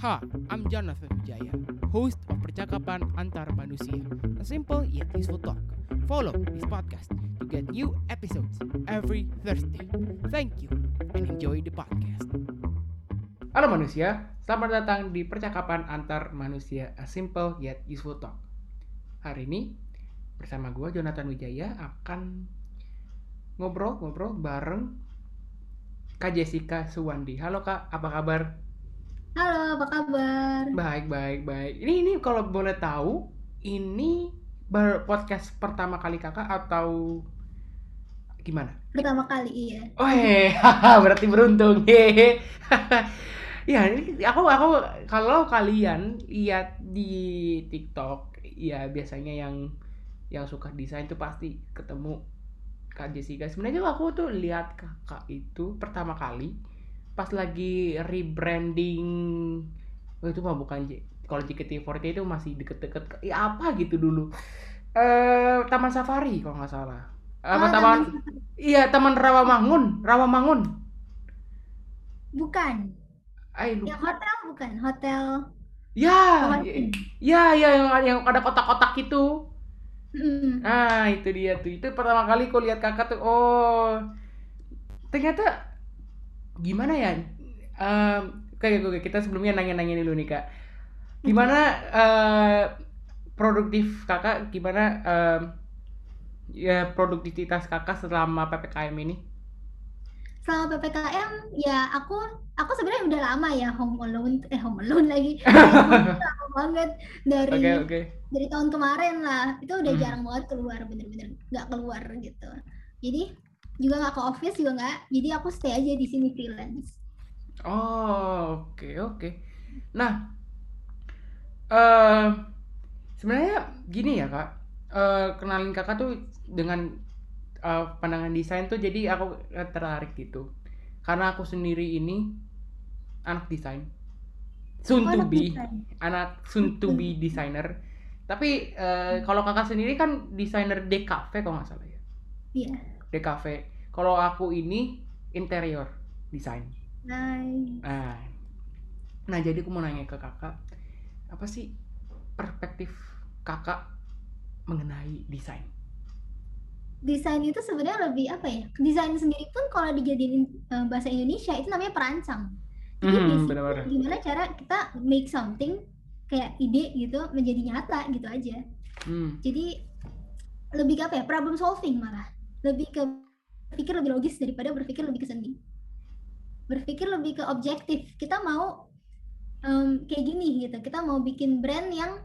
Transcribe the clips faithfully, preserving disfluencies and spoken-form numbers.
Hi, I'm Jonathan Wijaya, host of Percakapan Antar Manusia, a simple yet useful talk. Follow this podcast to get new episodes every Thursday. Thank you and enjoy the podcast. Halo manusia, selamat datang di Percakapan Antar Manusia, a simple yet useful talk. Hari ini bersama gue Jonathan Wijaya akan ngobrol-ngobrol bareng Kak Jessica Suwandi. Halo Kak, apa kabar? Halo, apa kabar? Baik, baik, baik. Ini ini kalau boleh tahu, ini podcast pertama kali kakak atau gimana? Pertama kali, iya. Oh, hey. Berarti beruntung. Ya, ini aku aku kalau kalian lihat di TikTok, ya biasanya yang yang suka desain itu pasti ketemu Kak Jessica. Sebenarnya aku tuh lihat kakak itu pertama kali pas lagi rebranding, oh, itu mah bukan kalau J K T empat puluh delapan itu masih deket-deket ya apa gitu dulu eh Taman Safari kalau nggak salah, apa oh, taman iya Taman Rawamangun Rawamangun bukan Ay, yang hotel bukan hotel ya hotel. ya ya yang yang ada kotak-kotak itu mm. Nah itu dia tuh, itu pertama kali aku lihat kakak tuh, oh ternyata gimana ya? Um, kayak gue kita sebelumnya nanya-nanya dulu nih Kak. Gimana uh, produktif Kakak? Gimana uh, ya produktivitas Kakak selama P P K M ini? Selama P P K M ya aku aku sebenarnya udah lama ya home alone eh home alone lagi. Lama banget dari okay, okay. dari tahun kemarin lah. Itu udah hmm. jarang banget keluar, bener-bener nggak keluar gitu. Jadi juga nggak ke office juga nggak, jadi aku stay aja di sini freelance. Oh oke okay, oke. Okay. Nah uh, sebenarnya gini ya Kak, uh, kenalin kakak tuh dengan uh, pandangan desain tuh, jadi aku tertarik gitu karena aku sendiri ini anak desain, soon to be anak soon to be designer. Tapi uh, kalau kakak sendiri kan desainer D K V kalau nggak salah ya. Iya. Yeah. D K V. Kalau aku ini interior design. Nice. Nah, nah jadi aku mau nanya ke kakak, apa sih perspektif kakak mengenai desain? Desain itu sebenarnya lebih apa ya? Desain sendiri pun kalau dijadiin uh, bahasa Indonesia itu namanya perancang. Jadi hmm, benar-benar. Gimana cara kita make something kayak ide gitu menjadi nyata gitu aja. Hmm. Jadi lebih ke apa ya? Problem solving malah. Lebih ke berpikir lebih logis daripada berpikir lebih ke seni, berpikir lebih ke objektif. Kita mau um, kayak gini gitu, kita mau bikin brand yang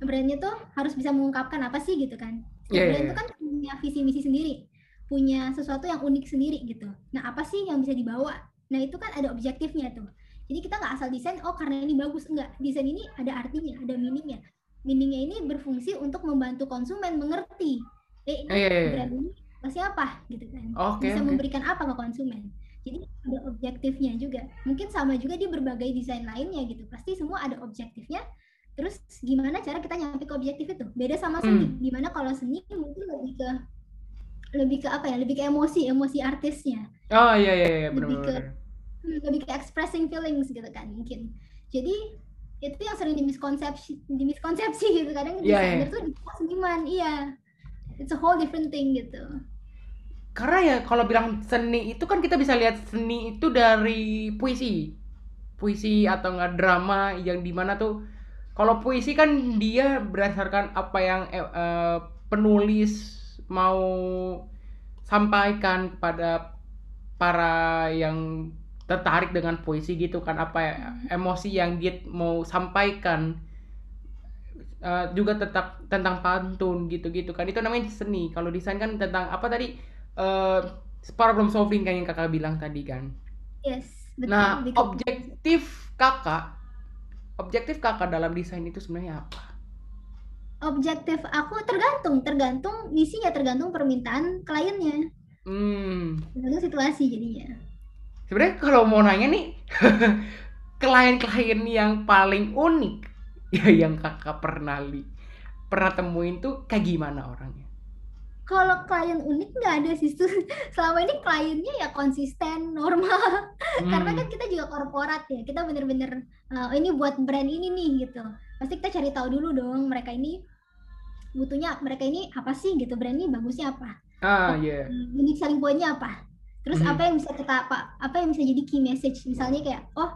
brandnya tuh harus bisa mengungkapkan apa sih gitu kan. Yeah, brand itu yeah. kan punya visi misi sendiri, punya sesuatu yang unik sendiri gitu. Nah apa sih yang bisa dibawa? Nah itu kan ada objektifnya tuh. Jadi kita nggak asal desain, oh karena ini bagus, enggak. Desain ini ada artinya, ada meaningnya. Meaningnya ini berfungsi untuk membantu konsumen mengerti eh ini yeah, yeah. brand ini masih apa gitu kan, okay, bisa okay. memberikan apa ke konsumen. Jadi ada objektifnya juga, mungkin sama juga di berbagai desain lainnya gitu, pasti semua ada objektifnya. Terus gimana cara kita nyampe ke objektif itu, beda sama seni. hmm. Gimana kalau seni mungkin lebih ke lebih ke apa ya, lebih ke emosi emosi artisnya. Oh iya iya iya benar lebih ke lebih ke expressing feelings gitu kan mungkin. Jadi itu yang sering dimiskonsepsi dimiskonsepsi gitu kadang yeah, desainer yeah. tuh dikira seniman, iya it's a whole different thing gitu. Karena ya kalau bilang seni itu kan kita bisa lihat seni itu dari puisi, puisi atau nggak drama yang dimana tuh. Kalau puisi kan dia berdasarkan apa yang eh, penulis mau sampaikan kepada para yang tertarik dengan puisi gitu kan, apa ya, emosi yang dia mau sampaikan. Uh, juga tetap tentang pantun gitu-gitu kan, itu namanya seni. Kalau desain kan tentang apa tadi, uh, problem solving kan yang kakak bilang tadi kan. Yes, betul. Nah betul. objektif kakak objektif kakak dalam desain itu sebenarnya apa? Objektif aku tergantung tergantung misinya, tergantung permintaan kliennya, hmm. tergantung situasi jadinya. Sebenarnya kalau mau nanya nih, klien-klien yang paling unik ya yang kakak pernah li, pernah temuin tuh kayak gimana orangnya? Kalau klien unik nggak ada sih, selama ini kliennya ya konsisten, normal. Hmm. Karena kan kita juga korporat ya, kita bener-bener uh, ini buat brand ini nih gitu. Pasti kita cari tahu dulu dong mereka ini butuhnya, mereka ini apa sih gitu, brand ini bagusnya apa. Ah iya. Yeah. Ini selling point-nya apa. Terus hmm. apa yang bisa kita apa, apa yang bisa jadi key message, misalnya kayak oh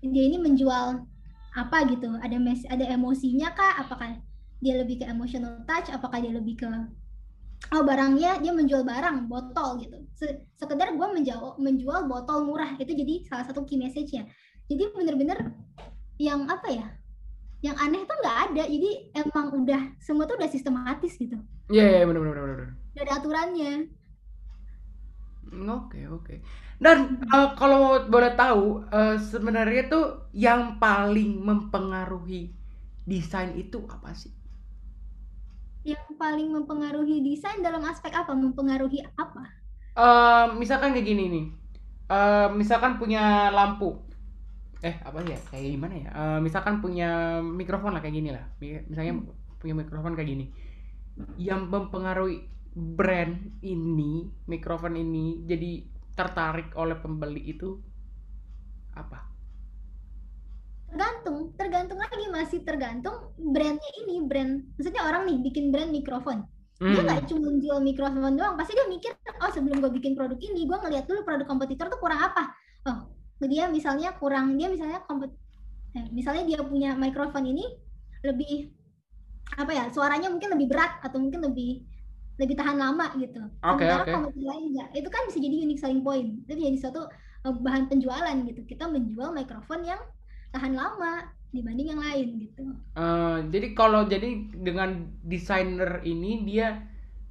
dia ini menjual apa gitu, ada mes- ada emosinya kah? Apakah dia lebih ke emotional touch? Apakah dia lebih ke oh barangnya dia menjual barang botol gitu, sekedar gue menjual menjual botol murah, itu jadi salah satu key message nya. Jadi bener-bener yang apa ya, yang aneh tuh nggak ada. Jadi emang udah semua tuh udah sistematis gitu. Iya yeah, iya yeah, bener-bener. Udah ada aturannya. Oke okay, oke. Okay. Dan uh, kalau boleh tahu uh, sebenarnya tuh yang paling mempengaruhi desain itu apa sih? Yang paling mempengaruhi desain dalam aspek apa? Mempengaruhi apa? Uh, misalkan kayak gini nih, uh, misalkan punya lampu, eh apa ya? Kayak gimana ya? Uh, misalkan punya mikrofon lah kayak gini lah, misalnya hmm. punya mikrofon kayak gini, yang mempengaruhi brand ini, mikrofon ini jadi tertarik oleh pembeli itu apa? Tergantung, tergantung lagi masih tergantung brandnya ini, brand. Maksudnya orang nih bikin brand mikrofon, dia nggak mm. cuma jual mikrofon doang. Pasti dia mikir, oh sebelum gue bikin produk ini, gue ngeliat dulu produk kompetitor tuh kurang apa. Oh, dia misalnya kurang, dia misalnya kompet, eh, misalnya dia punya mikrofon ini lebih apa ya, suaranya mungkin lebih berat atau mungkin lebih lebih tahan lama gitu. Okay, sementara okay. kompetitor lain nggak. Itu kan bisa jadi unique selling point. Itu jadi suatu bahan penjualan gitu. Kita menjual mikrofon yang tahan lama dibanding yang lain gitu. Uh, jadi kalau jadi dengan desainer ini dia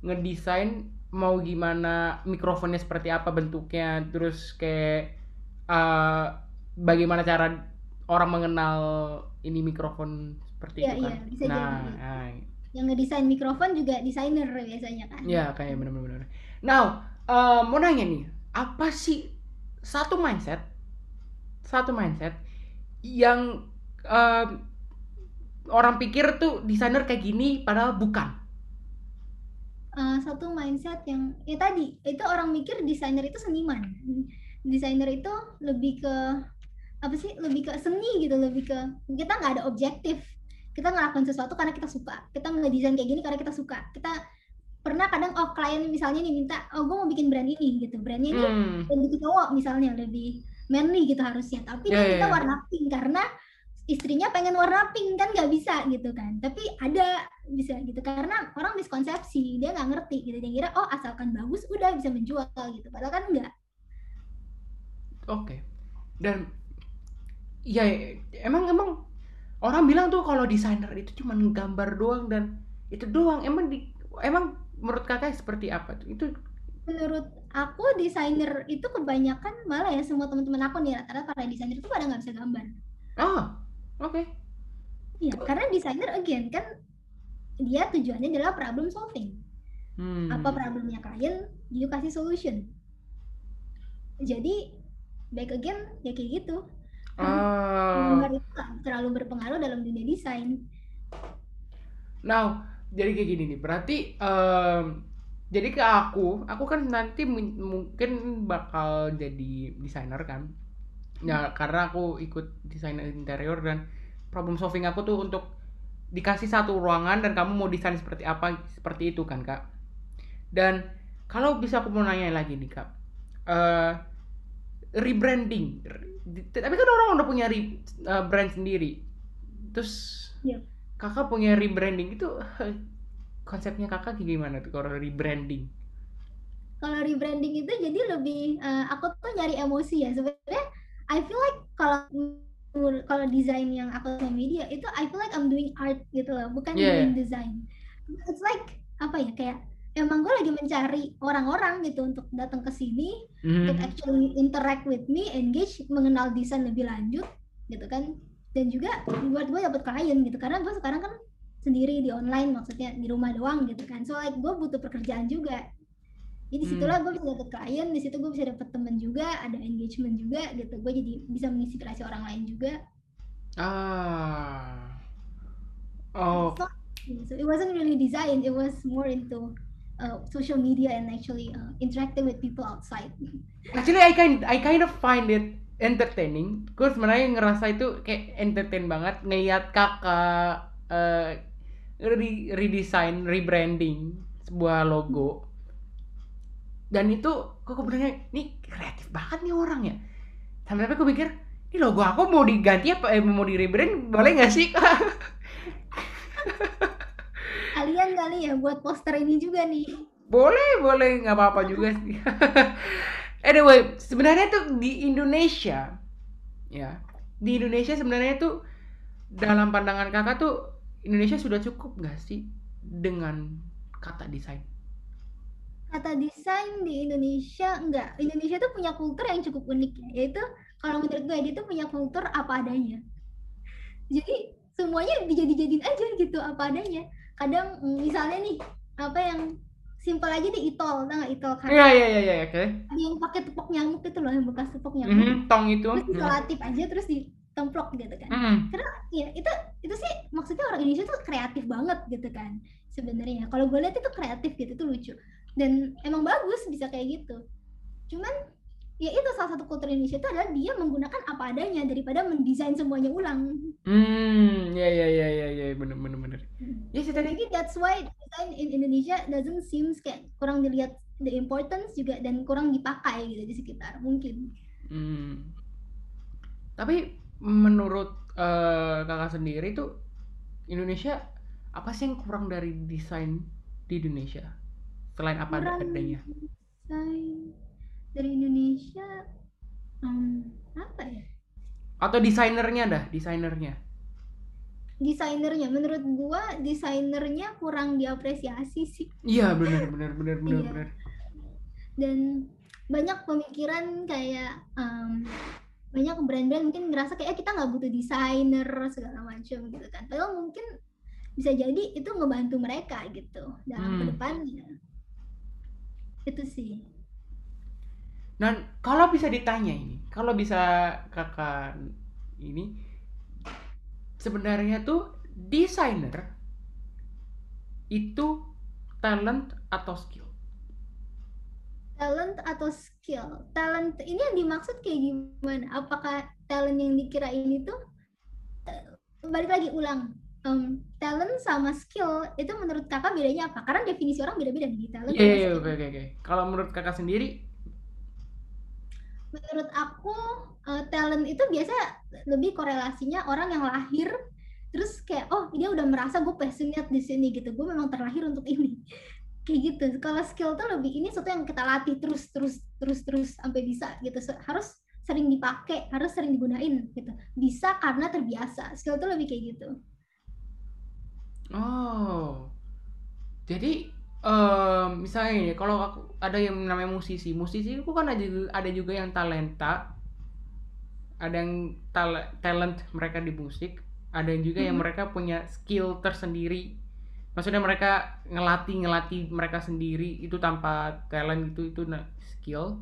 ngedesain mau gimana mikrofonnya seperti apa bentuknya, terus kayak uh, bagaimana cara orang mengenal ini mikrofon seperti ya, itu kan. Iya, bisa nah, jadi. Nah. Yang ngedesain mikrofon juga desainer biasanya kan. Iya, kayak benar-benar. Now, uh, mau nanya nih, apa sih satu mindset? Satu mindset yang uh, orang pikir tuh desainer kayak gini padahal bukan. Uh, satu mindset yang ya tadi itu orang mikir desainer itu seniman, desainer itu lebih ke apa sih, lebih ke seni gitu, lebih ke kita nggak ada objektif, kita ngelakuin sesuatu karena kita suka, kita ngedesain kayak gini karena kita suka. Kita pernah kadang oh klien misalnya nih minta oh gue mau bikin brand ini gitu, brandnya ini hmm. lebih cowok misalnya, lebih manly gitu harusnya, tapi yeah, dia minta warna pink karena istrinya pengen warna pink, kan nggak bisa gitu kan, tapi ada bisa gitu karena orang miskonsepsi, dia nggak ngerti gitu, dia kira oh asalkan bagus udah bisa menjual gitu, padahal kan nggak. Oke okay. Dan ya emang emang orang bilang tuh kalau desainer itu cuma gambar doang dan itu doang. Emang di, emang menurut kakak seperti apa tuh itu? Menurut aku desainer itu kebanyakan malah ya semua teman-teman aku nih rata-rata para desainer itu pada nggak bisa gambar. Oh, oke. Okay. Iya, karena desainer again kan dia tujuannya adalah problem solving. Hmm. Apa problemnya klien, dia kasih solution. Jadi back again ya kayak gitu. Oh. Gambar itu terlalu berpengaruh dalam dunia desain. Now, jadi kayak gini nih. Berarti. Um... Jadi ke aku, aku kan nanti m- mungkin bakal jadi desainer kan. Ya, karena aku ikut desain interior dan problem solving aku tuh untuk dikasih satu ruangan dan kamu mau desain seperti apa, seperti itu kan, Kak. Dan kalau bisa aku mau nanya lagi nih, Kak. Uh, rebranding. Tapi kan orang udah punya re- uh, brand sendiri. Terus ya. Kakak punya rebranding itu konsepnya kakak gimana tuh kalau rebranding? Kalau rebranding itu jadi lebih uh, aku tuh nyari emosi ya sebenarnya. I feel like kalau kalau desain yang aku sama media itu I feel like I'm doing art gitu loh, bukan yeah. doing design. It's like apa ya, kayak emang gue lagi mencari orang-orang gitu untuk datang ke sini, mm-hmm. untuk actually interact with me, engage, mengenal desain lebih lanjut gitu kan. Dan juga buat gue dapet klien gitu karena gue sekarang kan sendiri di online, maksudnya di rumah doang gitu kan, so like gue butuh pekerjaan juga, jadi hmm. disitulah gue bisa dapet klien, disitu gue bisa dapet temen juga, ada engagement juga gitu, gue jadi bisa menginspirasi orang lain juga. Ah, oh. So, so it wasn't really design, it was more into uh, social media and actually uh, interacting with people outside. Actually, I kind I kind of find it entertaining. Gue sebenarnya ngerasa itu kayak entertain banget ngeliat kakak uh, re- redesign, rebranding sebuah logo. Dan itu kok sebenarnya ini kreatif banget nih orangnya. Sampai-sampai gue pikir, ini logo aku mau diganti apa? Eh, mau di rebrand boleh nggak sih? Kalian kali ya buat poster ini juga nih. Boleh, boleh, nggak apa-apa juga sih. Anyway, sebenarnya tuh di Indonesia, ya, di Indonesia sebenarnya tuh dalam pandangan kakak tuh Indonesia sudah cukup nggak sih dengan kata desain? Kata desain di Indonesia enggak. Indonesia tuh punya kultur yang cukup unik, yaitu kalau menurut gue dia tuh punya kultur apa adanya. Jadi semuanya dijadi-jadiin aja gitu apa adanya. Kadang misalnya nih apa yang simpel aja deh, itol, tau nggak itol kan? Iya iya iya oke. Yang pakai tepok nyamuk itu loh, yang bekas tepok nyamuk. Mm-hmm, tong itu. Terus disolatif mm-hmm. aja terus ditemplok gitu kan. Mm-hmm. Karena ya itu itu sih maksudnya orang Indonesia tuh kreatif banget gitu kan sebenarnya. Kalau gue lihat itu kreatif gitu, itu lucu dan emang bagus bisa kayak gitu. Cuman ya itu salah satu kultur Indonesia itu adalah dia menggunakan apa adanya daripada mendesain semuanya ulang. Hmm, ya ya ya ya ya, bener bener bener. Ya sih tadi. Jadi that's why design in Indonesia doesn't seems kayak kurang dilihat the importance juga dan kurang dipakai gitu di sekitar mungkin. Hmm. Tapi menurut uh, kakak sendiri tuh Indonesia apa sih yang kurang dari desain di Indonesia? Selain apa adanya? Desain dari Indonesia, um, apa ya? Atau desainernya dah, desainernya. Desainernya, menurut gua desainernya kurang diapresiasi sih. Iya benar, benar, benar, benar, iya. benar. Dan banyak pemikiran kayak um, banyak brand-brand mungkin ngerasa kayak eh, kita nggak butuh desainer segala macam gitu kan. Padahal mungkin bisa jadi itu ngebantu mereka gitu dalam hmm. kedepannya. Itu sih. Dan kalau bisa ditanya ini, kalau bisa kakak ini sebenarnya tuh desainer itu talent atau skill? Talent atau skill? Talent ini yang dimaksud kayak gimana? Apakah talent yang dikirain itu balik lagi ulang? Um, talent sama skill itu menurut kakak bedanya apa? Karena definisi orang beda-beda nih talent. Iya, yeah, yeah, oke, okay, oke. Okay. Kalau menurut kakak sendiri? Menurut aku uh, talent itu biasa lebih korelasinya orang yang lahir terus kayak oh dia udah merasa gue passionate di sini gitu, gue memang terlahir untuk ini kayak gitu. Kalau skill tuh lebih ini sesuatu yang kita latih terus terus terus terus sampai bisa gitu, harus sering dipakai, harus sering digunain gitu. Bisa karena terbiasa. Skill tuh lebih kayak gitu. Oh, jadi um, misalnya ini, kalau aku ada yang namanya musisi, musisi itu kan ada, ada juga yang talenta, ada yang tale, talent mereka di musik, ada yang juga mm-hmm. yang mereka punya skill tersendiri, maksudnya mereka ngelatih ngelatih mereka sendiri itu tanpa talent itu itu skill.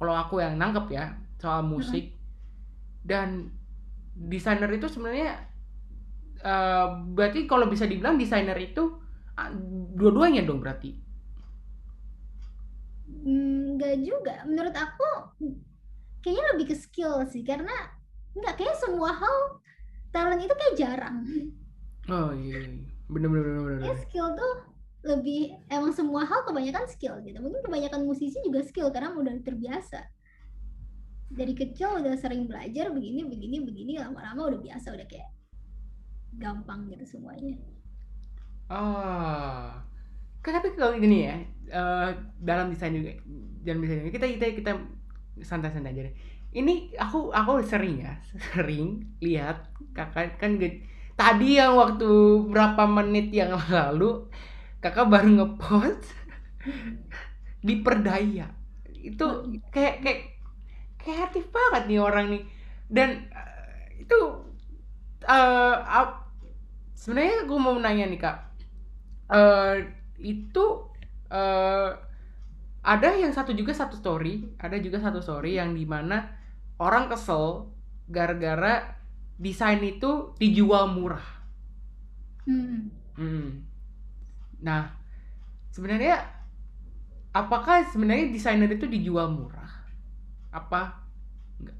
Kalau aku yang nangkep ya soal musik mm-hmm. dan desainer itu sebenarnya. Uh, berarti kalau bisa dibilang desainer itu uh, dua-duanya dong berarti? Enggak juga, menurut aku kayaknya lebih ke skill sih, karena enggak kayak semua hal talent itu kayak jarang. Oh iya, iya. benar-benar. Kayak skill tuh lebih emang semua hal kebanyakan skill gitu. Mungkin kebanyakan musisi juga skill karena udah terbiasa. Dari kecil udah sering belajar begini begini begini, lama-lama udah biasa, udah kayak gampang gitu semuanya. Ah, kenapa kalau gini ya? Uh, dalam desain juga, dalam desain kita kita kita santai-santai aja deh. Ini aku aku sering ya, sering lihat kakak kan tadi yang waktu berapa menit yang lalu kakak baru ngepost diperdaya. Itu kayak kayak kreatif banget nih orang nih, dan uh, itu Uh, uh, sebenarnya gue mau nanya nih kak, uh, itu uh, ada yang satu juga satu story, ada juga satu story yang dimana orang kesel gara-gara desain itu dijual murah. Hmm. Hmm. Nah, sebenarnya apakah sebenarnya desainer itu dijual murah? Apa? Enggak.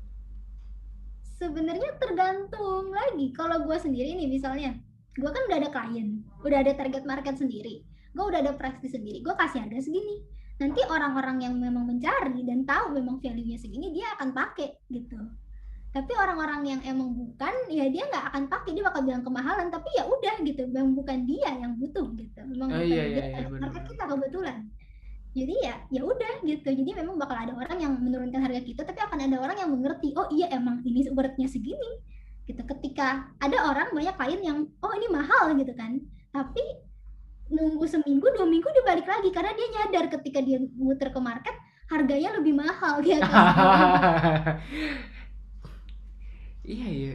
Sebenarnya tergantung lagi. Kalau gue sendiri nih misalnya, gue kan udah ada klien, udah ada target market sendiri, gue udah ada prestasi sendiri, gue kasih harga segini. Nanti orang-orang yang memang mencari dan tahu memang value-nya segini, dia akan pakai gitu. Tapi orang-orang yang emang bukan, ya dia nggak akan pakai, dia bakal bilang kemahalan. Tapi ya udah gitu, memang bukan dia yang butuh gitu, memang oh, bukan iya, dia. Iya, market kita kebetulan. Jadi ya, ya udah gitu. Jadi memang bakal ada orang yang menurunkan harga kita, tapi akan ada orang yang mengerti. Oh iya emang ini worth-nya segini. Gitu. Ketika ada orang banyak klien yang oh ini mahal gitu kan, tapi nunggu seminggu dua minggu dia balik lagi karena dia nyadar ketika dia muter ke market harganya lebih mahal gitu. Iya iya.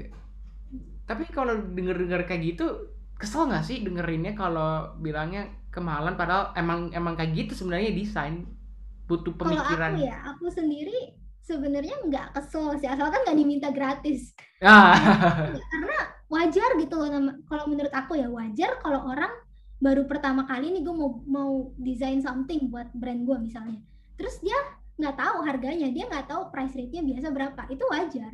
Tapi kalau denger-denger kayak gitu, kesel nggak sih dengerinnya kalau bilangnya kemahalan, padahal emang emang kayak gitu sebenarnya desain butuh pemikiran. Kalau aku ya, aku sendiri sebenarnya nggak kesel sih, asalkan nggak diminta gratis. Ah. Karena wajar gitu loh, kalau menurut aku ya wajar kalau orang baru pertama kali nih gue mau mau desain something buat brand gue misalnya. Terus dia nggak tahu harganya, dia nggak tahu price rate-nya biasa berapa, itu wajar.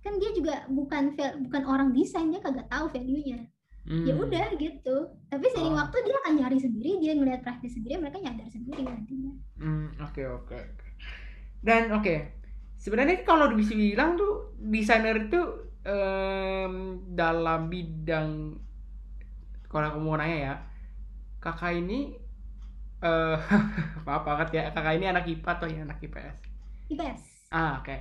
Kan dia juga bukan bukan orang desain, dia kagak tahu value-nya. Hmm. Ya udah gitu. Tapi sering oh. waktu dia akan nyari sendiri, dia ngeliat praktis sendiri, mereka nyadar sendiri nantinya. Hmm, oke okay, oke. Okay. Dan oke. Okay. Sebenarnya kalau bisa bilang tuh desainer itu um, dalam bidang, kalau aku mau nanya ya, kakak ini uh, apa banget ya, kakak ini anak I P A atau anak I P S? I P S. Ah, oke. Okay.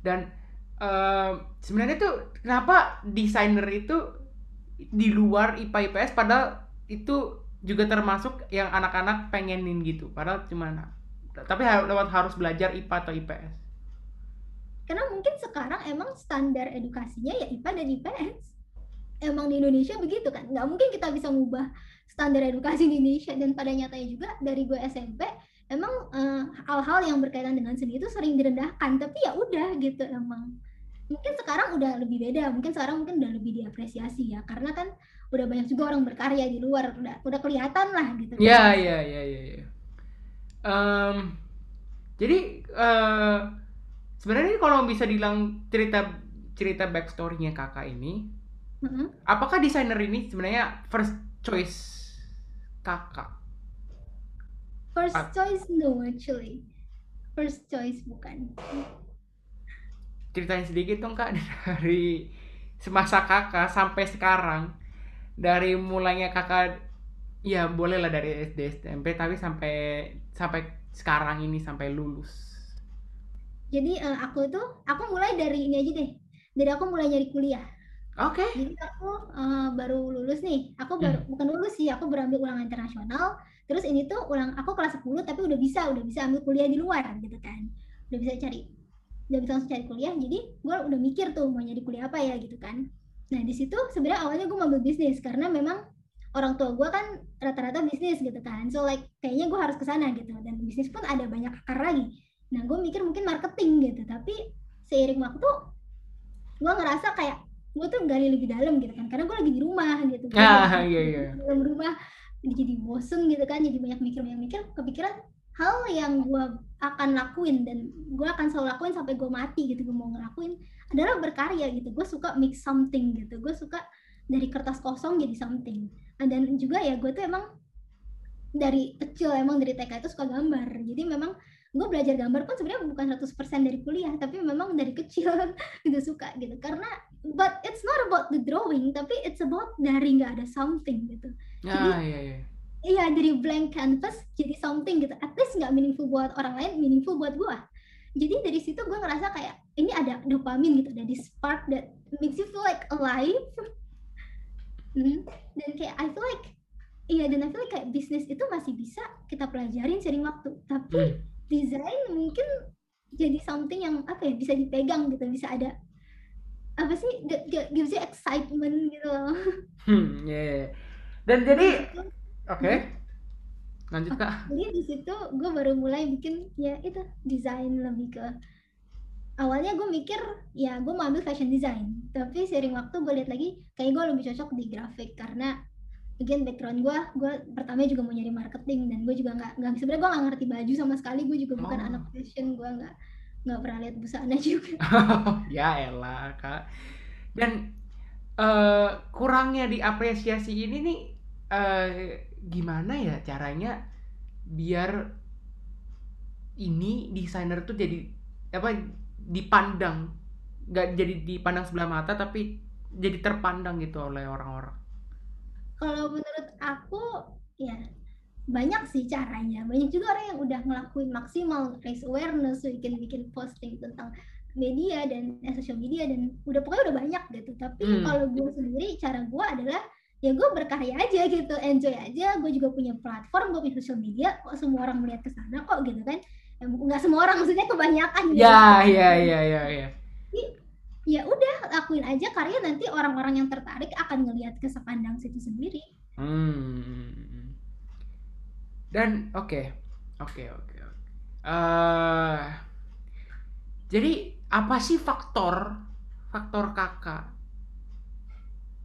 Dan Uh, sebenarnya tuh kenapa desainer itu di luar I P A I P S padahal itu juga termasuk yang anak-anak pengenin gitu, padahal cuman tapi lewat harus belajar I P A atau I P S? Karena mungkin sekarang emang standar edukasinya ya I P A dan I P S, emang di Indonesia begitu kan, nggak mungkin kita bisa mengubah standar edukasi di Indonesia. Dan pada nyatanya juga dari gue S M P emang eh, hal-hal yang berkaitan dengan seni itu sering direndahkan, tapi ya udah gitu. Emang mungkin sekarang udah lebih beda, mungkin sekarang mungkin udah lebih diapresiasi ya, karena kan udah banyak juga orang berkarya di luar, udah udah kelihatan lah gitu. Ya ya ya ya. Jadi uh, sebenarnya kalau bisa dibilang cerita cerita backstory-nya kakak ini, mm-hmm. apakah desainer ini sebenarnya first choice kakak? First choice no actually, first choice bukan. Ceritain sedikit dong kak dari semasa kakak sampai sekarang, dari mulainya kakak ya bolehlah dari S D S M P tapi sampai sampai sekarang ini sampai lulus. Jadi uh, aku itu aku mulai dari ini aja deh, dari aku mulai nyari kuliah. Oke. Okay. Jadi aku uh, baru lulus nih, aku baru hmm. bukan lulus sih, aku berambil ulangan internasional. Terus ini tuh ulang, aku kelas sepuluh tapi udah bisa, udah bisa ambil kuliah di luar gitu kan. Udah bisa cari, udah bisa langsung cari kuliah. Jadi gue udah mikir tuh mau nyari kuliah apa ya gitu kan. Nah di situ sebenarnya awalnya gue mau ambil bisnis karena memang orang tua gue kan rata-rata bisnis gitu kan. So like kayaknya gue harus kesana gitu. Dan bisnis pun ada banyak akar lagi. Nah gue mikir mungkin marketing gitu. Tapi seiring waktu gue ngerasa kayak gue tuh gali lebih dalam gitu kan. Karena gue lagi di rumah gitu. Ah iya iya. Dalam rumah. Jadi bosen gitu kan, jadi banyak mikir-mikir, kepikiran hal yang gue akan lakuin dan gue akan selalu lakuin sampai gue mati gitu, gue mau ngelakuin adalah berkarya gitu. Gue suka make something gitu, gue suka dari kertas kosong jadi something. Dan juga ya gue tuh emang dari kecil, emang dari T K itu suka gambar, jadi memang gue belajar gambar pun sebenarnya bukan seratus persen dari kuliah, tapi memang dari kecil gitu suka gitu. Karena but it's not about the drawing, tapi it's about dari nggak ada something gitu. Ah, jadi iya, iya. iya dari blank canvas jadi something gitu. At least nggak meaningful buat orang lain, meaningful buat gue. Jadi dari situ gue ngerasa kayak ini ada dopamin gitu, ada this spark that makes you feel like alive. hmm. Dan kayak I feel like iya dan I feel like kayak bisnis itu masih bisa kita pelajarin sering waktu, tapi hmm. desain mungkin jadi something yang apa ya, bisa dipegang gitu, bisa ada apa sih, gives you excitement gitu loh. Hmm, ya. Yeah, yeah. Dan jadi, oke, okay. lanjut kak. Oh, jadi di situ gue baru mulai bikin ya itu desain lebih ke. Awalnya gue mikir ya gue mau ambil fashion design, tapi sering waktu gue lihat lagi kayak gue lebih cocok di grafik karena again background gue, gue pertama juga mau nyari marketing, dan gue juga nggak nggak sebenarnya gue nggak ngerti baju sama sekali, gue juga bukan oh. anak fashion, gue nggak nggak pernah lihat busana juga. Ya elah Kak. Dan uh, kurangnya diapresiasi ini nih uh, gimana ya caranya biar ini desainer tuh jadi apa dipandang, nggak jadi dipandang sebelah mata tapi jadi terpandang gitu oleh orang-orang? Kalau menurut aku ya banyak sih caranya, banyak juga orang yang udah ngelakuin maksimal, raise awareness, bikin-bikin posting tentang media dan eh, social media, dan udah pokoknya udah banyak gitu. Tapi hmm. kalau gue sendiri, cara gue adalah ya gue berkarya aja gitu, enjoy aja. Gue juga punya platform, gue punya social media, kok semua orang melihat ke sana kok gitu kan? Nggak semua orang, maksudnya kebanyakan. Ya, gitu. ya, ya, ya, ya. Jadi ya udah lakuin aja karya, nanti orang-orang yang tertarik akan ngelihat ke sepandang situ sendiri. Hmm. Dan oke, okay. oke, okay, oke. Okay, okay. uh, jadi apa sih faktor faktor kakak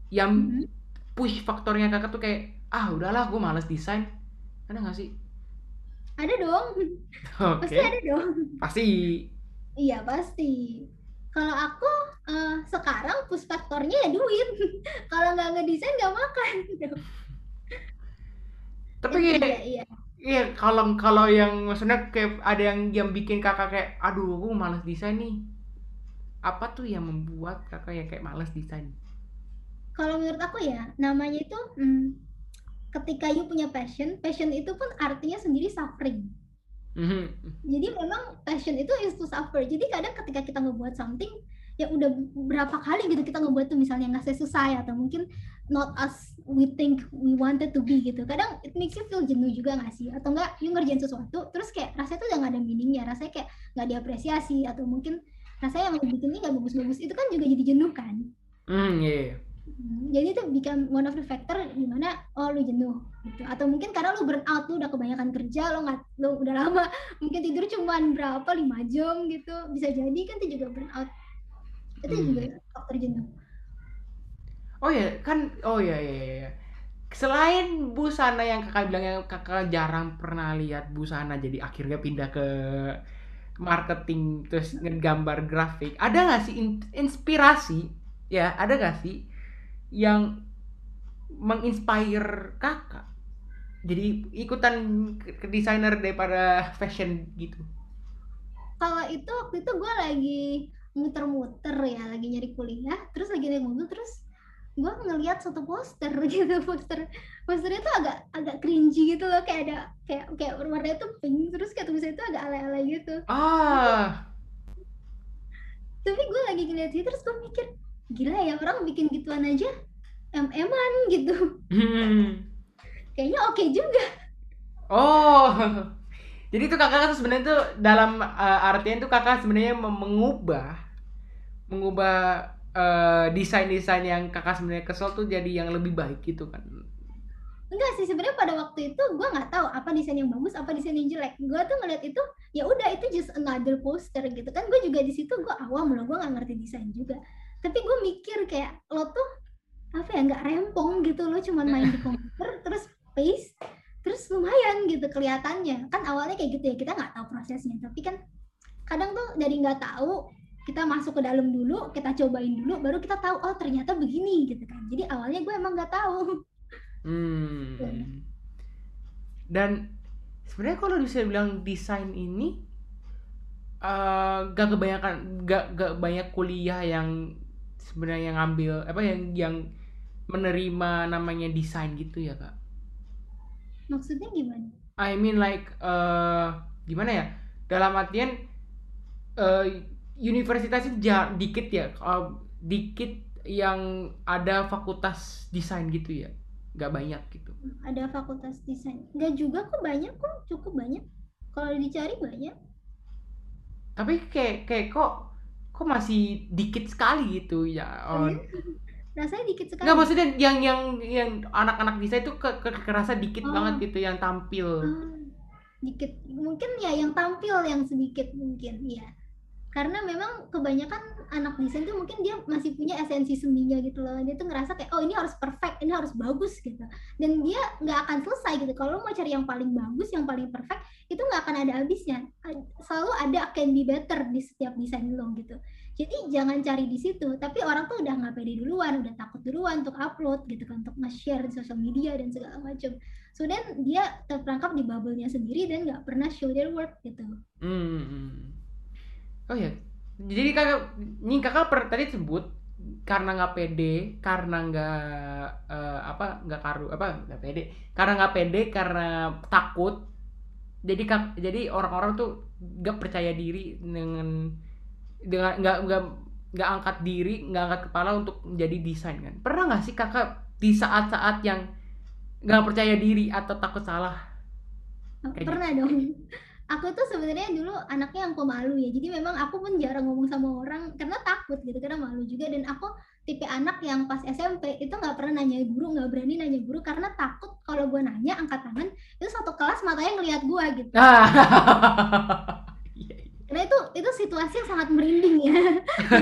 yang mm-hmm. push faktornya kakak tuh kayak ah udahlah gue malas desain, ada nggak sih? Ada dong, okay. pasti ada dong. Pasti. Iya pasti. Kalau aku uh, sekarang push faktornya ya duit. Kalau nggak ngedesain nggak makan. Tapi kayak iya, iya. iya kalau kalau yang maksudnya kayak ada yang yang bikin kakak kayak aduh aku malas desain nih, apa tuh yang membuat kakak yang kayak malas desain? Kalau menurut aku ya namanya itu hmm, ketika you punya passion, passion itu pun artinya sendiri suffering. Mm-hmm. Jadi memang passion itu is to suffer. Jadi kadang ketika kita ngebuat something ya udah berapa kali gitu kita ngebuat tuh, misalnya nggak selesai atau mungkin not as we think we wanted to be gitu. Kadang it makes you feel jenuh juga nggak sih? Atau nggak you ngerjain sesuatu terus kayak rasanya tuh udah nggak ada meaningnya, rasanya kayak nggak diapresiasi, atau mungkin rasanya yang dibikin ini nggak bagus-bagus, itu kan juga jadi jenuh kan? Hmm iya. Yeah. Jadi itu become one of the factor di mana oh lu jenuh gitu, atau mungkin karena lu burn out, lu udah kebanyakan kerja, lu nggak lu udah lama mungkin tidur cuman berapa lima jam gitu, bisa jadi kan itu juga burn out. Itu hmm. juga faktor jenuh. Oh ya, kan oh ya ya ya. Selain busana yang kakak bilang yang kakak jarang pernah lihat busana jadi akhirnya pindah ke marketing terus ngegambar grafik. Ada enggak sih inspirasi? Ya, ada enggak sih yang menginspire kakak jadi ikutan ke desainer daripada fashion gitu? Kalau itu waktu itu gue lagi muter-muter ya, lagi nyari kuliah, terus lagi naik mobil, terus gue ngelihat satu poster gitu, poster posternya tuh agak agak cringy gitu loh, kayak ada kayak kayak warnanya tuh pink, terus kayak tulisannya tuh agak ala-ala gitu. Ah. Tapi gue lagi ngeliat sih, terus gue mikir gila ya orang bikin gituan aja em-eman gitu. Hmm. Kayaknya oke okay juga. Oh. Jadi tuh kakak tuh sebenarnya tuh dalam uh, artian tuh kakak sebenarnya mengubah mengubah uh, desain-desain yang kakak sebenarnya kesel tuh jadi yang lebih baik gitu kan. Enggak sih, sebenarnya pada waktu itu gue nggak tahu apa desain yang bagus, apa desain yang jelek. Gue tuh ngeliat itu ya udah itu just another poster gitu kan. Gue juga di situ gue awam loh, gue nggak ngerti desain juga. Tapi gue mikir kayak lo tuh apa ya nggak rempong gitu, lo cuman main di komputer terus paste terus lumayan gitu kelihatannya kan, awalnya kayak gitu ya, kita nggak tahu prosesnya, tapi kan kadang tuh dari nggak tahu kita masuk ke dalam dulu, kita cobain dulu baru kita tahu oh ternyata begini gitu kan. Jadi awalnya gue emang nggak tahu. Hmm. Ya. Dan sebenarnya kalau bisa bilang desain ini uh, gak kebanyakan gak gak banyak kuliah yang sebenarnya ngambil apa yang yang menerima namanya desain gitu ya kak? Maksudnya gimana? I mean like uh, gimana ya dalam artian uh, universitas itu jar- dikit ya uh, dikit yang ada fakultas desain gitu ya, nggak banyak gitu. Ada fakultas desain nggak juga kok, banyak kok, cukup banyak kalau dicari banyak. Tapi kayak kayak kok kok masih dikit sekali gitu ya. Rasanya dikit sekali. Nggak, maksudnya yang yang yang anak-anak desain itu ke, ke, kerasa dikit oh. banget gitu yang tampil. Oh. Dikit mungkin ya, yang tampil yang sedikit mungkin ya. Karena memang kebanyakan anak desain tuh mungkin dia masih punya esensi seninya gitu loh. Dia tuh ngerasa kayak, oh ini harus perfect, ini harus bagus gitu. Dan dia nggak akan selesai gitu. Kalau lo mau cari yang paling bagus, yang paling perfect, itu nggak akan ada habisnya. Selalu ada can be better di setiap desain lo gitu. Jadi jangan cari di situ. Tapi orang tuh udah nggak pede duluan, udah takut duluan untuk upload gitu kan, untuk nge-share di social media dan segala macam. So then dia terperangkap di bubble-nya sendiri dan nggak pernah show their work gitu. Hmm. Oh ya, jadi kakak, ini kakak per, tadi sebut karena nggak pede, karena nggak uh, apa nggak karu apa nggak pede, karena nggak pede karena takut. Jadi kak, jadi orang-orang tuh nggak percaya diri dengan dengan nggak nggak nggak angkat diri, nggak angkat kepala untuk menjadi desain kan. Pernah nggak sih kakak di saat-saat yang nggak percaya diri atau takut salah? Kayak pernah gitu dong. Aku tuh sebenarnya dulu anaknya yang pemalu ya, jadi memang aku pun jarang ngomong sama orang karena takut gitu, karena malu juga. Dan aku tipe anak yang pas S M P itu nggak pernah nanya guru, nggak berani nanya guru karena takut kalau gue nanya angkat tangan itu satu kelas matanya ngelihat gue gitu. Karena itu itu situasi yang sangat merinding ya,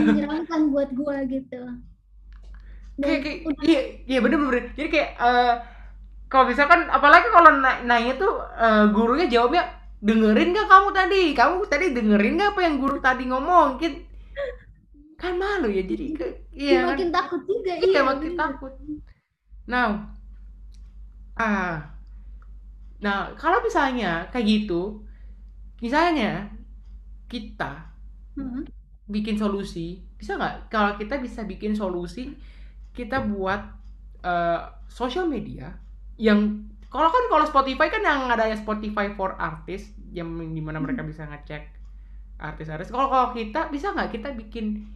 menyeramkan buat gue gitu. Kayak, kayak, udah... Iya, iya bener-bener. Jadi kayak uh, kalau misalkan apalagi kalau na- nanya tuh uh, gurunya jawabnya, dengerin gak kamu tadi? Kamu tadi dengerin gak apa yang guru tadi ngomong? Mungkin kan malu ya, jadi ke, iya, makin kan takut juga. Iya, iya makin iya. takut. Nah, ah, nah kalau misalnya kayak gitu, misalnya kita hmm. bikin solusi, bisa nggak? Kalau kita bisa bikin solusi, kita buat uh, social media yang Kalau kan kalau Spotify kan yang adanya Spotify for Artists yang dimana mereka bisa ngecek artis-artis. Kalau kalau kita bisa nggak kita bikin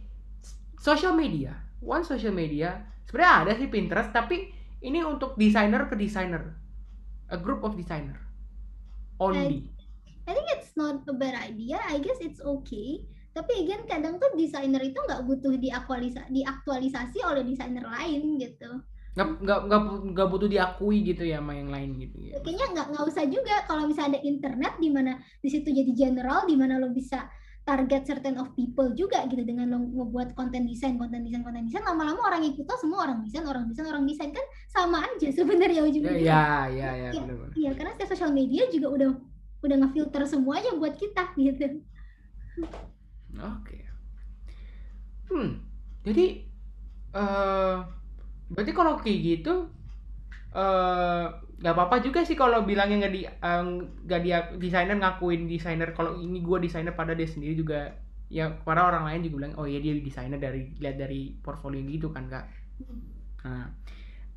social media, one social media. Sebenarnya ada sih Pinterest, tapi ini untuk desainer ke desainer, a group of designer only. I, I think it's not a bad idea. I guess it's okay. Tapi again kadang tuh desainer itu nggak butuh diaktualisa, diaktualisasi oleh desainer lain gitu. Nggak, nggak, nggak butuh diakui gitu ya sama yang lain gitu ya. Kayaknya nggak, nggak usah juga kalau misalnya ada internet di mana di situ jadi general, di mana lo bisa target certain of people juga gitu dengan lo membuat konten desain, konten desain, konten desain, lama-lama orang ikut tuh semua orang desain, orang desain, orang desain kan sama aja sebenarnya ujungnya. Iya, iya, iya. Iya, karena setiap social media juga udah udah ngefilter semuanya buat kita gitu. Oke. Okay. Hmm, jadi uh... berarti kalau kayak gitu nggak uh, apa-apa juga sih kalau bilangnya nggak di nggak uh, dia desainer ngakuin desainer kalau ini gue desainer, pada dia sendiri juga ya, para orang lain juga bilang oh iya dia desainer dari lihat dari portfolio gitu kan kak. Nah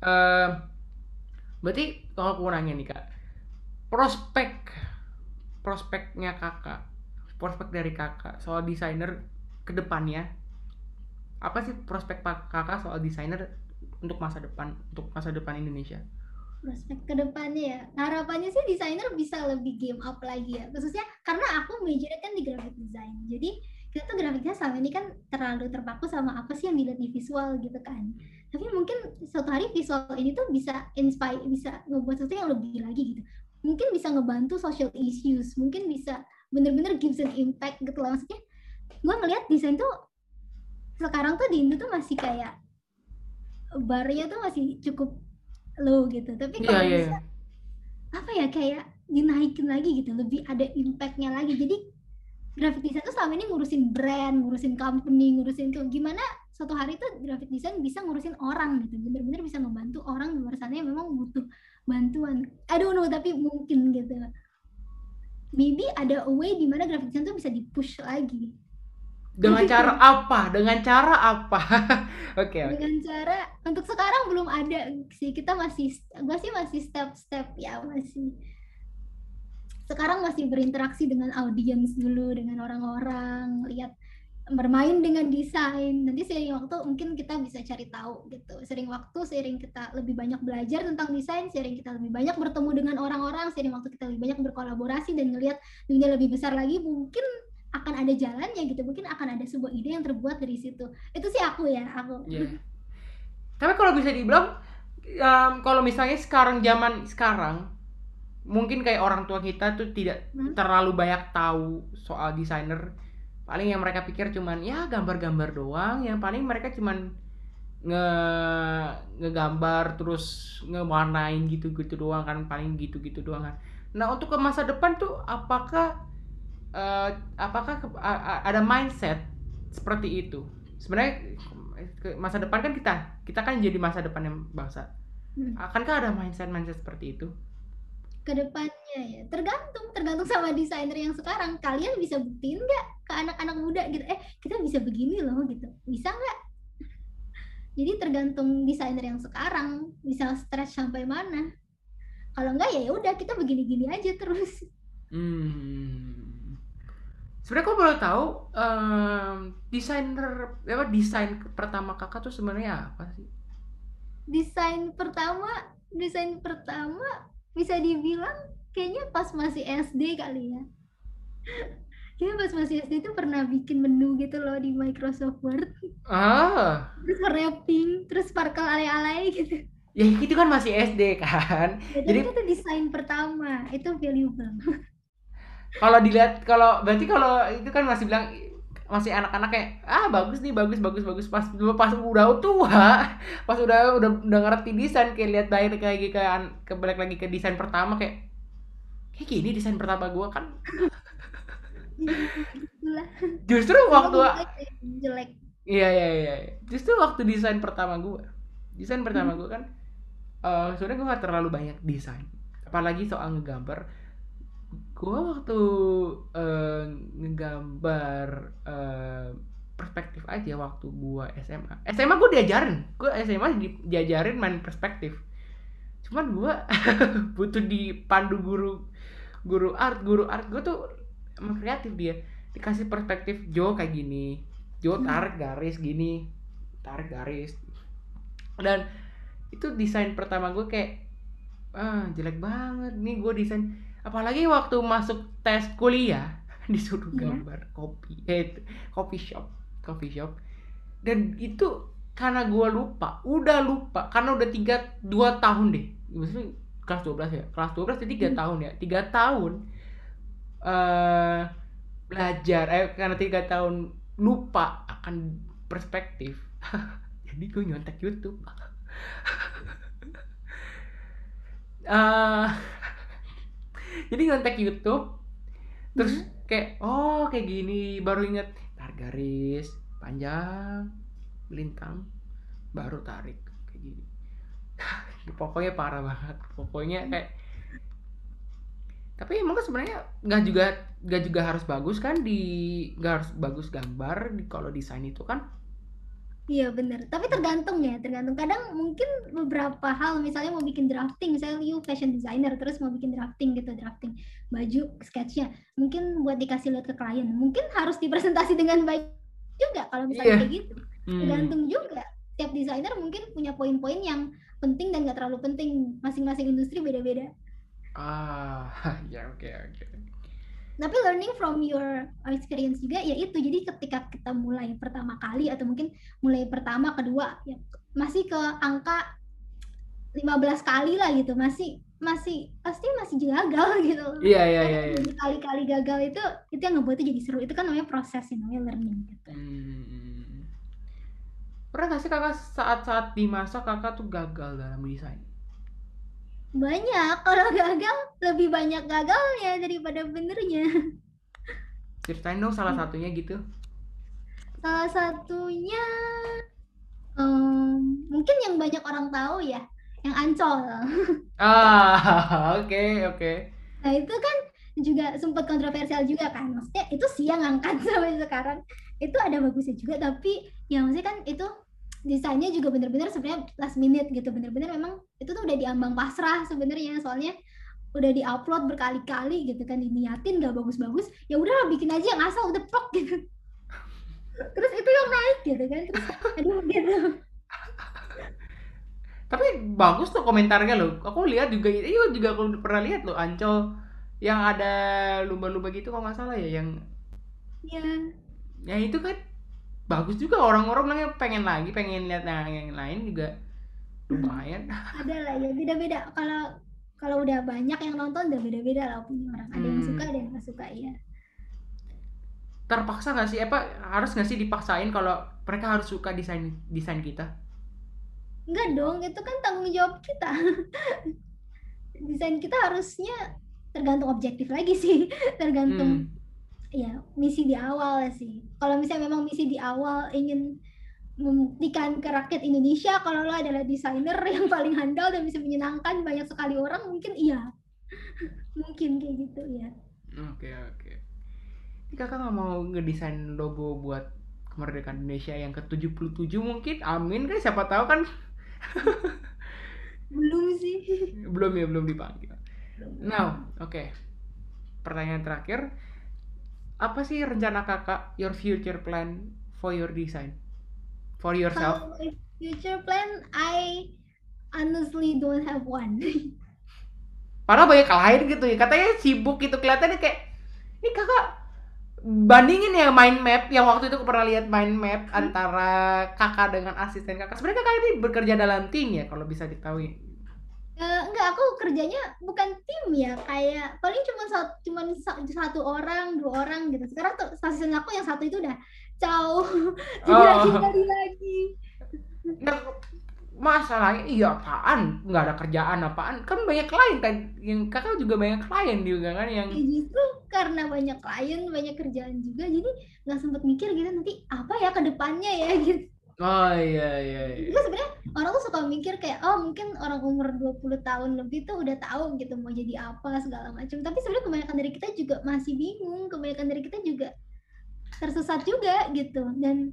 uh, berarti kalau kurangnya nih kak, prospek prospeknya kakak prospek dari kakak soal desainer kedepannya apa sih, prospek kakak soal desainer untuk masa depan, untuk masa depan Indonesia? Prospek ke depannya ya, harapannya sih desainer bisa lebih game up lagi ya, khususnya karena aku majornya kan di graphic design, jadi kita tuh grafiknya selama ini kan terlalu terpaku sama apa sih yang dilihat di visual gitu kan, tapi mungkin suatu hari visual ini tuh bisa inspire, bisa membuat sesuatu yang lebih lagi gitu, mungkin bisa ngebantu social issues, mungkin bisa bener-bener gives an impact gitu loh. Maksudnya gue ngelihat desain tuh sekarang tuh di Indo tuh masih kayak barnya tuh masih cukup low gitu, tapi kalau yeah, bisa yeah. apa ya kayak dinaikin lagi gitu, lebih ada impactnya lagi. Jadi graphic design tuh selama ini ngurusin brand, ngurusin company, ngurusin ke gimana suatu hari tuh graphic design bisa ngurusin orang gitu, bener-bener bisa membantu orang di luar sana yang memang butuh bantuan. I don't know, tapi mungkin gitu. Maybe ada a way di mana graphic design tuh bisa dipush lagi. Dengan cara apa? Dengan cara apa? Oke. Okay, okay. Dengan cara untuk sekarang belum ada sih, kita masih, gue sih masih step-step ya, masih sekarang masih berinteraksi dengan audiens dulu, dengan orang-orang, lihat bermain dengan desain. Nanti seiring waktu mungkin kita bisa cari tahu gitu. Seiring waktu, seiring kita lebih banyak belajar tentang desain, seiring kita lebih banyak bertemu dengan orang-orang, seiring waktu kita lebih banyak berkolaborasi dan ngelihat dunia lebih besar lagi, mungkin akan ada jalannya gitu, mungkin akan ada sebuah ide yang terbuat dari situ. Itu sih aku ya, aku. Yeah. Tapi kalau bisa dibilang, um, kalau misalnya sekarang zaman sekarang, mungkin kayak orang tua kita tuh tidak hmm? terlalu banyak tahu soal desainer Paling yang mereka pikir cuman ya gambar-gambar doang, yang paling mereka cuman nge- ngegambar terus ngewarnain gitu-gitu doang kan, paling gitu-gitu doang kan. Nah, untuk ke masa depan tuh apakah uh, apakah ke, uh, ada mindset seperti itu? Sebenarnya ke masa depan kan kita, kita kan jadi masa depan yang bangsa. Hmm. Akankah ada mindset-mindset seperti itu? Kedepannya ya tergantung tergantung sama desainer yang sekarang. Kalian bisa buktiin nggak ke anak-anak muda gitu, eh kita bisa begini loh gitu, bisa nggak? Jadi tergantung desainer yang sekarang bisa stretch sampai mana. Kalau nggak ya udah kita begini-gini aja terus. Hmm. Sebenarnya kau boleh tahu um, desainer apa desain pertama kakak tuh sebenarnya apa sih? Desain pertama desain pertama bisa dibilang kayaknya pas masih S D kali ya. Kayaknya pas masih S D itu pernah bikin menu gitu loh di Microsoft Word. Ah. Terus warnanya pink, terus sparkle alay-alay gitu. Ya itu kan masih S D kan. Ya, jadi itu desain pertama, itu valuable. Kalau dilihat, kalau berarti kalau itu kan masih bilang masih anak-anak kayak ah bagus nih, bagus bagus bagus pas pas udah tua pas udah udah udah ngerti desain kayak lihat balik lagi ke ke balik lagi ke desain pertama kayak kayak gini desain pertama gue kan. Justru waktu jelek. Iya iya iya. Justru waktu desain pertama gue desain pertama hmm. gue kan uh, sebenarnya gue gak terlalu banyak desain, apalagi soal ngegambar. Gue waktu uh, ngegambar uh, perspektif aja waktu gue S M A. S M A gue diajarin, gue S M A diajarin main perspektif. Cuman gue butuh dipandu guru guru art, guru art gue tuh emang kreatif dia. Dikasih perspektif Jo kayak gini, Jo tarik garis gini, tarik garis. Dan itu desain pertama gue kayak ah jelek banget nih gue desain. Apalagi waktu masuk tes kuliah disuruh gambar yeah. kopi, eh coffee shop, coffee shop. Dan itu karena gue lupa, udah lupa karena udah tiga dua tahun deh. Maksudnya kelas dua belas ya. Kelas dua belas jadi tiga hmm. tahun ya. tiga tahun uh, belajar eh karena tiga tahun lupa akan perspektif. Jadi gue nyontek YouTube. uh, Jadi ngontek YouTube, terus mm-hmm. kayak, oh kayak gini, baru inget, tarik garis, panjang, melintang, baru tarik, kayak gini. Pokoknya parah banget, pokoknya kayak, tapi emang kan sebenarnya nggak juga nggak juga harus bagus kan, di nggak harus bagus gambar, di kalau desain itu kan. Iya benar, tapi tergantung ya, tergantung. Kadang mungkin beberapa hal, misalnya mau bikin drafting, misalnya you fashion designer, terus mau bikin drafting gitu, drafting baju, sketchnya, mungkin buat dikasih lihat ke klien, mungkin harus dipresentasi dengan baik juga, kalau misalnya yeah. kayak gitu. Tergantung hmm. juga, tiap desainer mungkin punya poin-poin yang penting dan nggak terlalu penting, masing-masing industri beda-beda. Ah, ya oke oke. Tapi learning from your experience juga ya itu, jadi ketika kita mulai pertama kali atau mungkin mulai pertama, kedua ya masih ke angka lima belas kali lah gitu, masih masih pasti masih gagal gitu. Iya iya iya. Kali-kali gagal itu itu yang ngebuatnya jadi seru, itu kan namanya proses, namanya learning gitu. Hmm. Pernah gak sih kakak saat-saat di masa kakak tuh gagal dalam desain? Banyak, kalau gagal lebih banyak gagalnya daripada benernya. Ceritain dong salah satunya gitu. Salah satunya um, mungkin yang banyak orang tahu ya, yang Ancol. Ah, oke okay, oke. Okay. Nah itu kan juga sempat kontroversial juga kan, maksudnya itu siang angkat sampai sekarang. Itu ada bagusnya juga, tapi ya maksudnya kan itu desainnya juga benar-benar sebenarnya last minute gitu, benar-benar memang itu tuh udah diambang pasrah sebenarnya, soalnya udah diupload berkali-kali gitu kan, diniatin gak bagus-bagus, ya udah bikin aja yang asal udah plok gitu, terus itu yang naik gitu kan, terus aduh gitu. Tapi bagus tuh komentarnya loh, aku lihat juga, itu juga aku pernah lihat loh Ancol yang ada lumba-lumba gitu kalau nggak salah ya, yang ya, ya itu kan bagus juga, orang-orang bilangnya pengen lagi, pengen lihat yang lain juga lumayan. Ada lah ya, beda-beda. Kalau kalau udah banyak yang nonton udah beda-beda lah punya orang. Ada hmm. yang suka, ada yang nggak suka ya. terpaksa nggak sih, apa harus nggak sih dipaksain kalau mereka harus suka desain desain kita? Enggak dong, itu kan tanggung jawab kita. Desain kita harusnya tergantung objektif lagi sih, tergantung hmm. ya misi di awal sih. Kalau misalnya memang misi di awal ingin membuktikan ke rakyat Indonesia kalau lo adalah desainer yang paling handal dan bisa menyenangkan banyak sekali orang, mungkin iya, mungkin kayak gitu ya. Oke okay, oke. Okay. Kakak nggak mau ngedesain logo buat kemerdekaan Indonesia yang ke tujuh puluh tujuh mungkin? Amin kan, siapa tahu kan. Belum sih. Belum ya, belum dipanggil. Now, oke. Okay. Pertanyaan terakhir. Apa sih rencana kakak, your future plan for your design? For yourself? For my future plan, I honestly don't have one. Padahal banyak lain gitu ya. Katanya sibuk gitu, kelihatannya kayak ini kakak. Bandingin ya mind map yang waktu itu aku pernah lihat mind map hmm. antara kakak dengan asisten kakak. Sebenarnya kakak ini bekerja dalam tim ya, kalau bisa diketahui. Uh, enggak, aku kerjanya bukan tim ya, kayak paling cuma satu, cuma satu orang, dua orang gitu. Sekarang tuh asisten aku yang satu itu udah caw, jadi lagi lagi lagi. Nah, masalahnya iya apaan? Nggak ada kerjaan apaan? Kan banyak klien kan, yang kakak juga banyak klien juga kan yang. Ya, justru karena banyak klien, banyak kerjaan juga, jadi nggak sempat mikir gitu nanti apa ya ke depannya ya gitu. Oh iya iya iya. Itu sebenarnya orang tuh suka mikir kayak oh mungkin orang umur dua puluh tahun lebih tuh udah tahu gitu mau jadi apa segala macam. Tapi sebenarnya kebanyakan dari kita juga masih bingung, kebanyakan dari kita juga tersesat juga gitu. Dan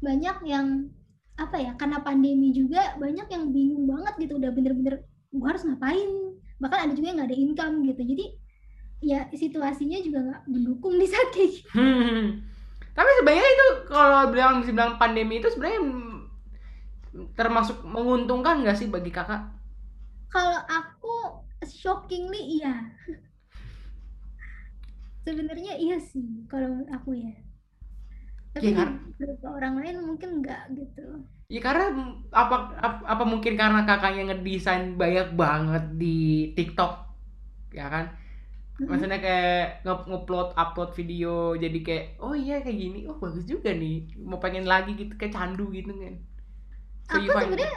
banyak yang apa ya, karena pandemi juga banyak yang bingung banget gitu, udah bener-bener gua harus ngapain. Bahkan ada juga yang enggak ada income gitu. Jadi ya situasinya juga enggak mendukung di saat kayak gitu. Tapi sebenarnya itu kalau bilang bisa bilang pandemi itu sebenarnya termasuk menguntungkan nggak sih bagi kakak? Kalau aku shockingly iya. Sebenarnya iya sih kalau aku ya. Tapi ya, karena orang lain mungkin nggak gitu. Iya karena apa, apa apa mungkin karena kakaknya ngedesain banyak banget di TikTok, ya kan? Maksudnya kayak nge-upload upload video jadi kayak oh iya kayak gini, oh bagus juga nih, mau pengen lagi gitu, kayak candu gitu kan. So, aku sebenarnya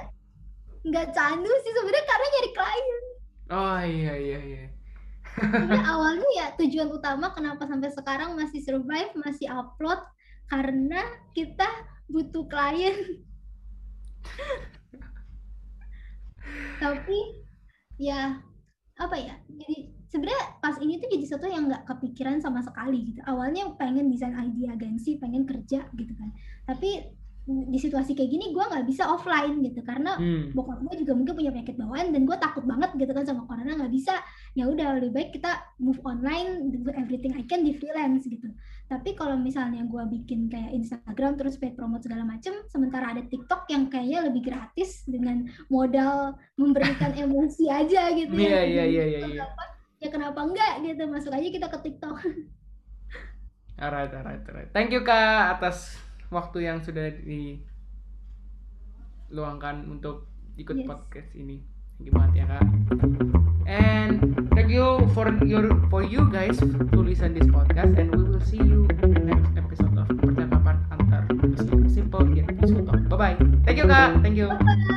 nggak candu sih sebenarnya karena nyari klien. Oh iya iya iya. Sebenarnya awalnya ya tujuan utama kenapa sampai sekarang masih survive, masih upload karena kita butuh klien. Tapi ya apa ya, jadi sebenarnya pas ini tuh jadi sesuatu yang nggak kepikiran sama sekali gitu. Awalnya pengen desain idea agensi, pengen kerja gitu kan. Tapi di situasi kayak gini gue nggak bisa offline gitu karena hmm. bokap gue juga mungkin punya penyakit bawaan dan gue takut banget gitu kan sama corona, nggak bisa. Ya udah lebih baik kita move online, do everything I can di freelance gitu. Tapi kalau misalnya gue bikin kayak Instagram terus paid promote segala macem, sementara ada TikTok yang kayaknya lebih gratis dengan modal memberikan emosi aja gitu. Iya iya iya iya. Ya kenapa enggak gitu, masuk aja kita ke TikTok. Alright, alright, alright. Thank you Kak atas waktu yang sudah diluangkan untuk ikut yes. podcast ini. Thank you banget ya Kak. And thank you for your for you guys to listen this podcast and we will see you in the next episode of Percakapan Antar Manusia. Simple yet peaceful talk. Bye bye. Thank you Kak. Thank you. Bye-bye.